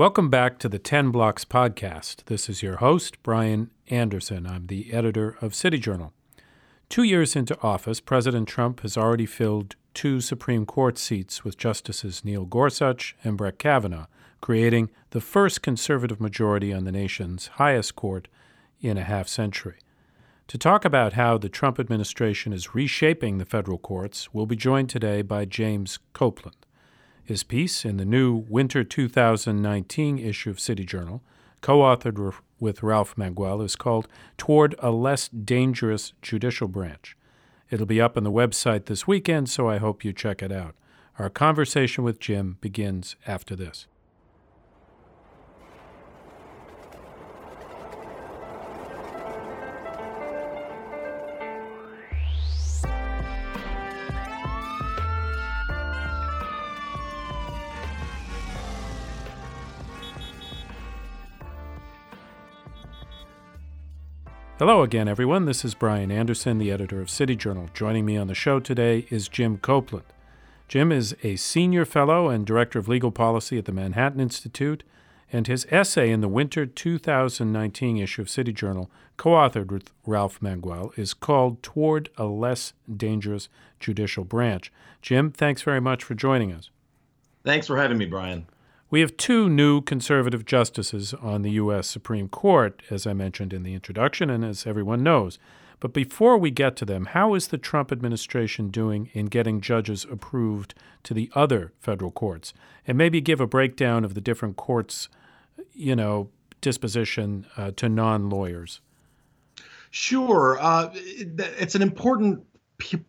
Welcome back to the 10 Blocks Podcast. This is your host, Brian Anderson. I'm the editor of City Journal. 2 years into office, President Trump has already filled 2 Supreme Court seats with Justices Neil Gorsuch and Brett Kavanaugh, creating the first conservative majority on the nation's highest court in a half century. To talk about how the Trump administration is reshaping the federal courts, we'll be joined today by James Copland. His piece in the new winter 2019 issue of City Journal, co-authored with Ralph Mangual, is called Toward a Less Dangerous Judicial Branch. It'll be up on the website this weekend, so I hope you check it out. Our conversation with Jim begins after this. Hello again, everyone. This is Brian Anderson, the editor of City Journal. Joining me on the show today is Jim Copland. Jim is a senior fellow and director of legal policy at the Manhattan Institute, and his essay in the winter 2019 issue of City Journal, co-authored with Ralph Mangual, is called Toward a Less Dangerous Judicial Branch. Jim, thanks very much for joining us. Thanks for having me, Brian. We have 2 new conservative justices on the U.S. Supreme Court, as I mentioned in the introduction and as everyone knows. But before we get to them, how is the Trump administration doing in getting judges approved to the other federal courts? And maybe give a breakdown of the different courts, disposition to non-lawyers. Sure. It's an important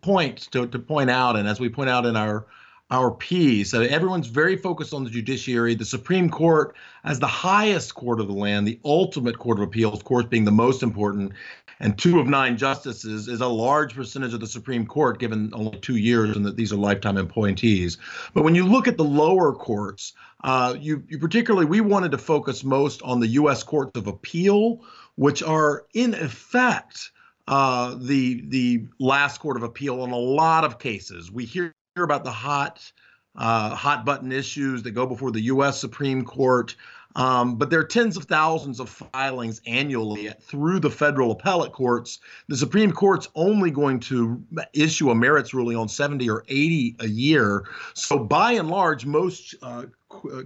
point to point out, and as we point out in our piece. Everyone's very focused on the judiciary. The Supreme Court as the highest court of the land, the ultimate court of appeals, of course, being the most important. And 2 of 9 justices is a large percentage of the Supreme Court, given only 2 years, and that these are lifetime appointees. But when you look at the lower courts, we wanted to focus most on the U.S. courts of appeal, which are in effect the last court of appeal in a lot of cases. We hear about the hot button issues that go before the U.S. Supreme Court. But there are tens of thousands of filings annually through the federal appellate courts. The Supreme Court's only going to issue a merits ruling on 70 or 80 a year. So by and large, most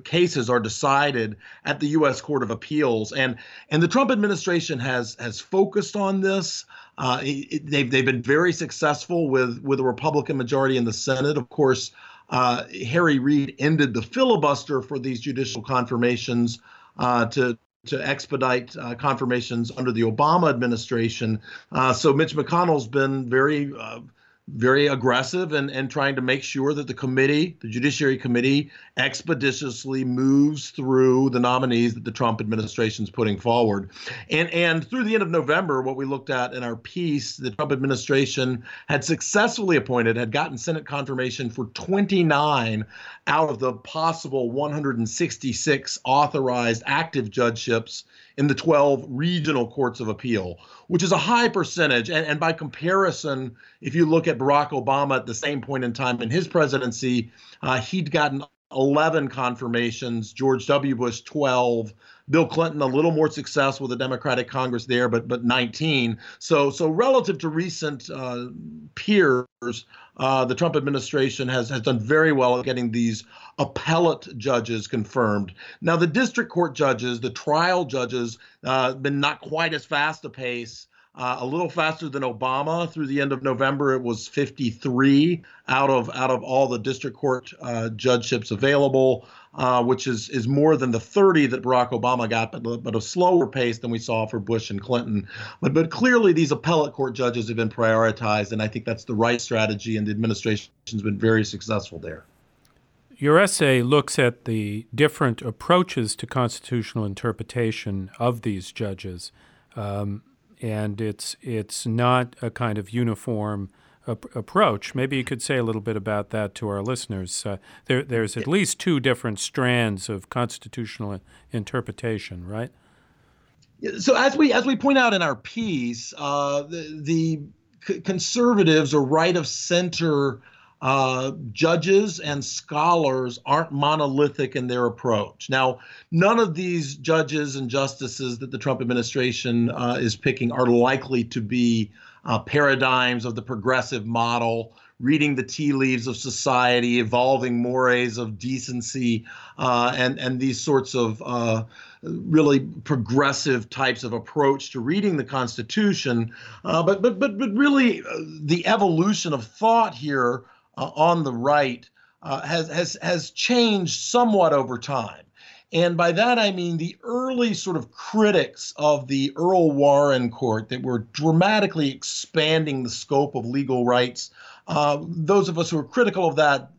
cases are decided at the U.S. Court of Appeals. And the Trump administration has focused on this. They've been very successful with a Republican majority in the Senate. Of course, Harry Reid ended the filibuster for these judicial confirmations to expedite confirmations under the Obama administration. So Mitch McConnell's been very aggressive and trying to make sure that the Judiciary Committee, expeditiously moves through the nominees that the Trump administration's putting forward. And through the end of November, what we looked at in our piece, the Trump administration had successfully gotten Senate confirmation for 29 out of the possible 166 authorized active judgeships in the 12 regional courts of appeal, which is a high percentage. And by comparison, if you look at Barack Obama at the same point in time in his presidency, he'd gotten 11 confirmations, George W. Bush 12, Bill Clinton a little more success with the Democratic Congress there, but 19. So relative to recent peers, the Trump administration has done very well at getting these appellate judges confirmed. Now the district court judges, the trial judges, been not quite as fast a pace. A little faster than Obama. Through the end of November, it was 53 out of all the district court judgeships available, which is more than the 30 that Barack Obama got, but a slower pace than we saw for Bush and Clinton. But clearly, these appellate court judges have been prioritized, and I think that's the right strategy, and the administration's been very successful there. Your essay looks at the different approaches to constitutional interpretation of these judges. And it's not a kind of uniform approach. Maybe you could say a little bit about that to our listeners. There's at least 2 different strands of constitutional interpretation, right? So as we point out in our piece, the conservatives or right of center Judges and scholars aren't monolithic in their approach. Now, none of these judges and justices that the Trump administration is picking are likely to be paradigms of the progressive model, reading the tea leaves of society, evolving mores of decency, and these sorts of really progressive types of approach to reading the Constitution. But really, the evolution of thought here on the right has changed somewhat over time. And by that, I mean the early sort of critics of the Earl Warren Court that were dramatically expanding the scope of legal rights. Those of us who are critical of that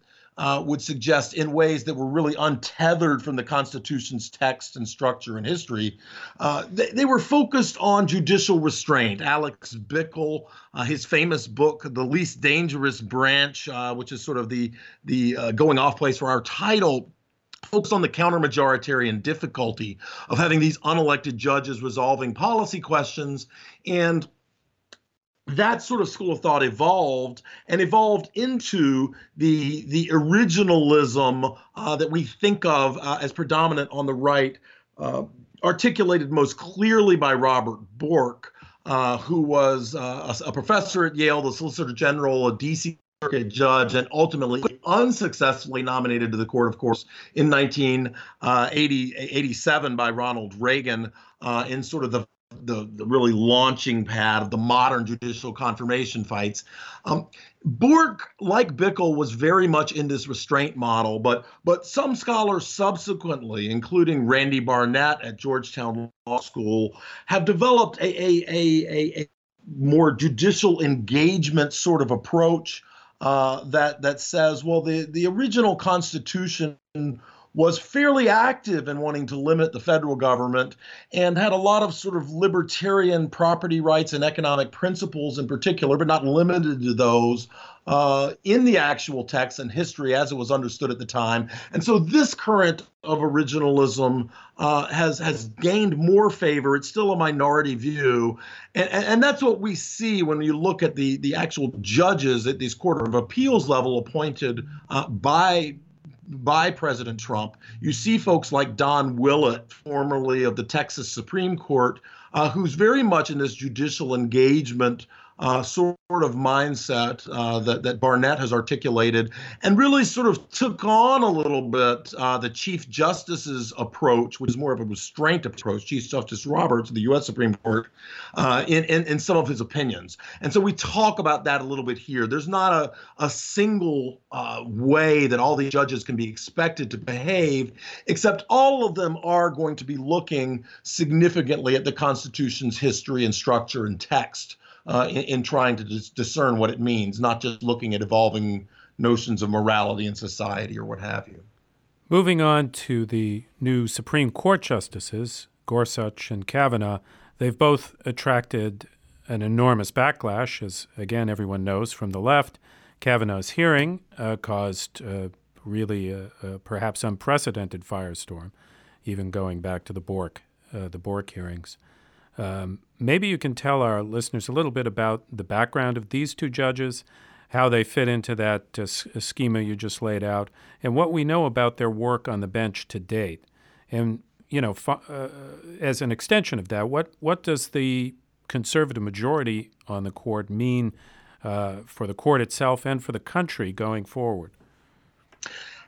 would suggest in ways that were really untethered from the Constitution's text and structure and history. They were focused on judicial restraint. Alex Bickel, his famous book, The Least Dangerous Branch, which is sort of the going off place for our title, focused on the counter-majoritarian difficulty of having these unelected judges resolving policy questions. And that sort of school of thought evolved and evolved into the originalism that we think of as predominant on the right, articulated most clearly by Robert Bork, who was a professor at Yale, the Solicitor General, a DC Circuit judge, and ultimately unsuccessfully nominated to the court, of course, in 1987 by Ronald Reagan in sort of the really launching pad of the modern judicial confirmation fights. Bork, like Bickel, was very much in this restraint model, but some scholars subsequently, including Randy Barnett at Georgetown Law School, have developed a more judicial engagement sort of approach that says, well, the original Constitution was fairly active in wanting to limit the federal government and had a lot of sort of libertarian property rights and economic principles in particular, but not limited to those in the actual text and history as it was understood at the time. And so this current of originalism has gained more favor. It's still a minority view. And that's what we see when you look at the actual judges at these Court of Appeals level appointed by President Trump. You see folks like Don Willett, formerly of the Texas Supreme Court, who's very much in this judicial engagement sort of mindset that Barnett has articulated, and really sort of took on a little bit the Chief Justice's approach, which is more of a restraint approach, Chief Justice Roberts of the U.S. Supreme Court, in some of his opinions. And so we talk about that a little bit here. There's not a single way that all the judges can be expected to behave, except all of them are going to be looking significantly at the Constitution's history and structure and text. In trying to discern what it means, not just looking at evolving notions of morality in society or what have you. Moving on to the new Supreme Court justices, Gorsuch and Kavanaugh, they've both attracted an enormous backlash, as again everyone knows, from the left. Kavanaugh's hearing caused really a perhaps unprecedented firestorm, even going back to the Bork hearings. Maybe you can tell our listeners a little bit about the background of these two judges, how they fit into that schema you just laid out, and what we know about their work on the bench to date. And, you know, as an extension of that, what does the conservative majority on the court mean for the court itself and for the country going forward?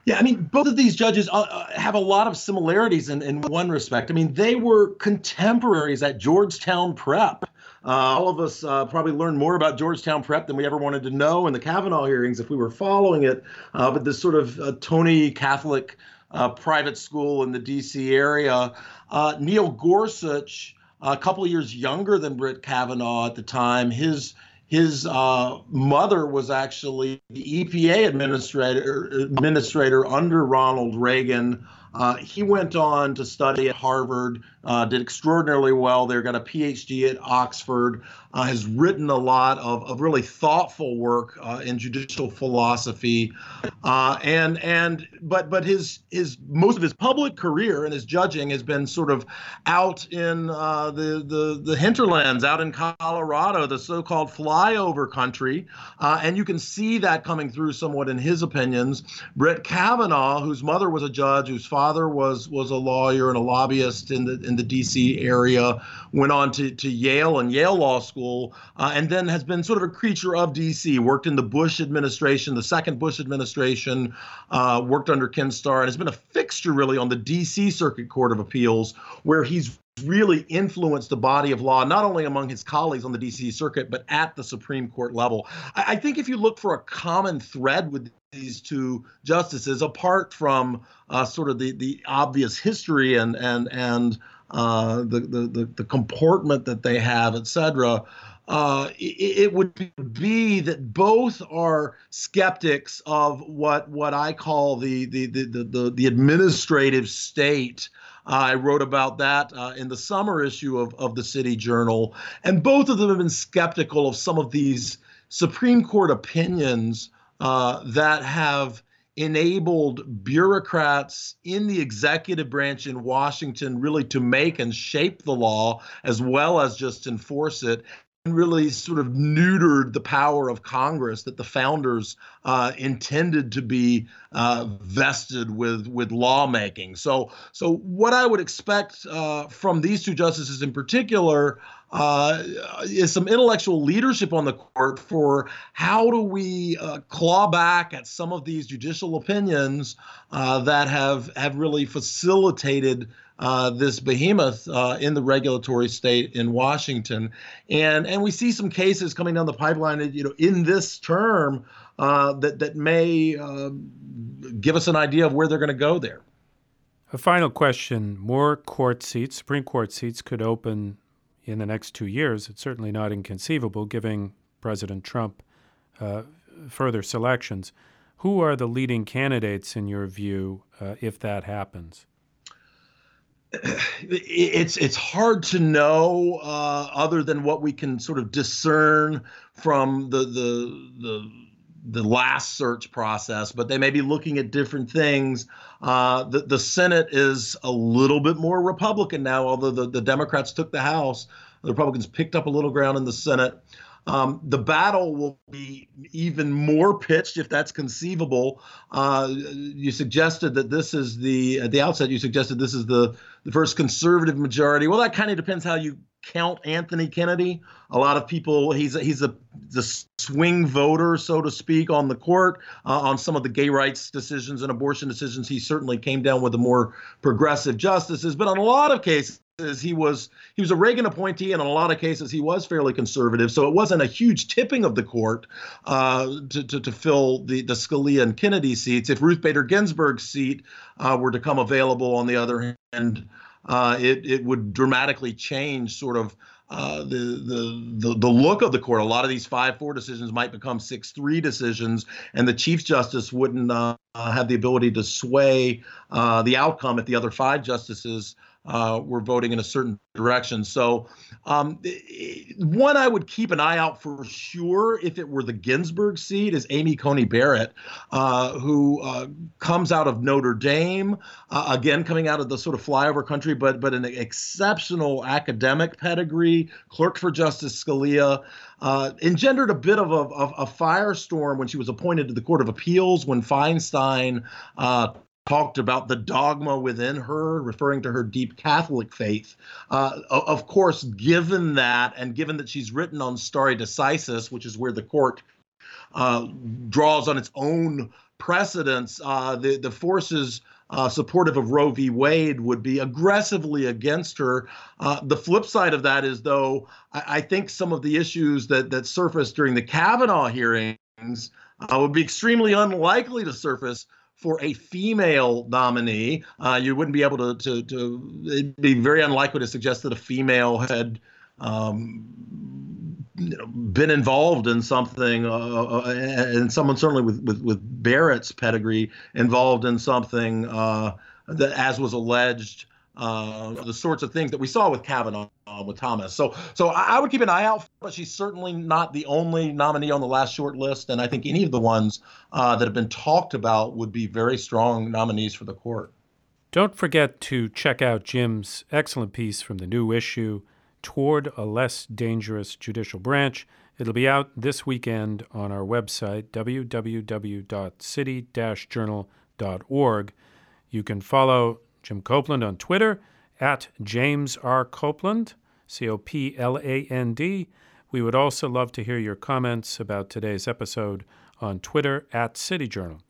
Yeah, I mean, both of these judges have a lot of similarities in one respect. I mean, they were contemporaries at Georgetown Prep. All of us probably learned more about Georgetown Prep than we ever wanted to know in the Kavanaugh hearings if we were following it. But this sort of Tony Catholic private school in the D.C. area, Neil Gorsuch, a couple of years younger than Brett Kavanaugh at the time, His mother was actually the EPA administrator under Ronald Reagan. He went on to study at Harvard, did extraordinarily well there, got a PhD at Oxford, has written a lot of really thoughtful work in judicial philosophy, but his most of his public career and his judging has been sort of out in the hinterlands, out in Colorado, the so-called flyover country, and you can see that coming through somewhat in his opinions. Brett Kavanaugh, whose mother was a judge, whose father was a lawyer and a lobbyist in the DC area, went on to Yale and Yale Law School, and then has been sort of a creature of DC, worked in the Bush administration, the second Bush administration, worked under Ken Starr, and has been a fixture really on the DC Circuit Court of Appeals, where he's really influenced the body of law, not only among his colleagues on the DC Circuit, but at the Supreme Court level. I think if you look for a common thread with these two justices, apart from sort of the obvious history and the comportment that they have, et cetera, it would be that both are skeptics of what I call the administrative state. I wrote about that in the summer issue of the City Journal. And both of them have been skeptical of some of these Supreme Court opinions that have enabled bureaucrats in the executive branch in Washington really to make and shape the law as well as just enforce it, and really sort of neutered the power of Congress that the founders intended to be vested with lawmaking. So what I would expect from these two justices in particular is some intellectual leadership on the court for how do we claw back at some of these judicial opinions that have really facilitated this behemoth in the regulatory state in Washington. And we see some cases coming down the pipeline, you know, in this term that may give us an idea of where they're going to go there. A final question. More court seats, Supreme Court seats, could open in the next 2 years. It's certainly not inconceivable, giving President Trump further selections. Who are the leading candidates, in your view, if that happens? It's hard to know other than what we can sort of discern from the last search process, but they may be looking at different things. The Senate is a little bit more Republican now, although the Democrats took the House. The Republicans picked up a little ground in the Senate. The battle will be even more pitched, if that's conceivable. You suggested that this is at the outset, you suggested this is the first conservative majority. Well, that kind of depends how you count Anthony Kennedy. A lot of people, he's the swing voter, so to speak, on the court. On some of the gay rights decisions and abortion decisions, he certainly came down with the more progressive justices. But on a lot of cases, he was a Reagan appointee, and in a lot of cases he was fairly conservative. So it wasn't a huge tipping of the court to fill the Scalia and Kennedy seats. If Ruth Bader Ginsburg's seat were to come available, on the other hand, it would dramatically change sort of the look of the court. A lot of these 5-4 decisions might become 6-3 decisions, and the Chief Justice wouldn't have the ability to sway the outcome if the other 5 justices were voting in a certain direction. So one I would keep an eye out for sure if it were the Ginsburg seat is Amy Coney Barrett, who comes out of Notre Dame, again, coming out of the sort of flyover country, but an exceptional academic pedigree, clerked for Justice Scalia, engendered a bit of a firestorm when she was appointed to the Court of Appeals when Feinstein talked about the dogma within her, referring to her deep Catholic faith. Of course, given that, and given that she's written on stare decisis, which is where the court draws on its own precedents, the forces supportive of Roe v. Wade would be aggressively against her. The flip side of that is, though, I think some of the issues that surfaced during the Kavanaugh hearings would be extremely unlikely to surface for a female nominee. You wouldn't be able to it'd be very unlikely to suggest that a female had been involved in something, and someone certainly with Barrett's pedigree involved in something that, as was alleged, the sorts of things that we saw with Kavanaugh, with Thomas. So I would keep an eye out for her, but she's certainly not the only nominee on the last short list. And I think any of the ones that have been talked about would be very strong nominees for the court. Don't forget to check out Jim's excellent piece from the new issue, Toward a Less Dangerous Judicial Branch. It'll be out this weekend on our website, www.city-journal.org. You can follow Jim Copland on Twitter, at James R. Copland, C-O-P-L-A-N-D. We would also love to hear your comments about today's episode on Twitter, at City Journal.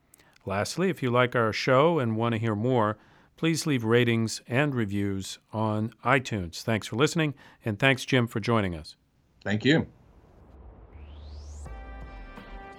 Lastly, if you like our show and want to hear more, please leave ratings and reviews on iTunes. Thanks for listening, and thanks, Jim, for joining us. Thank you.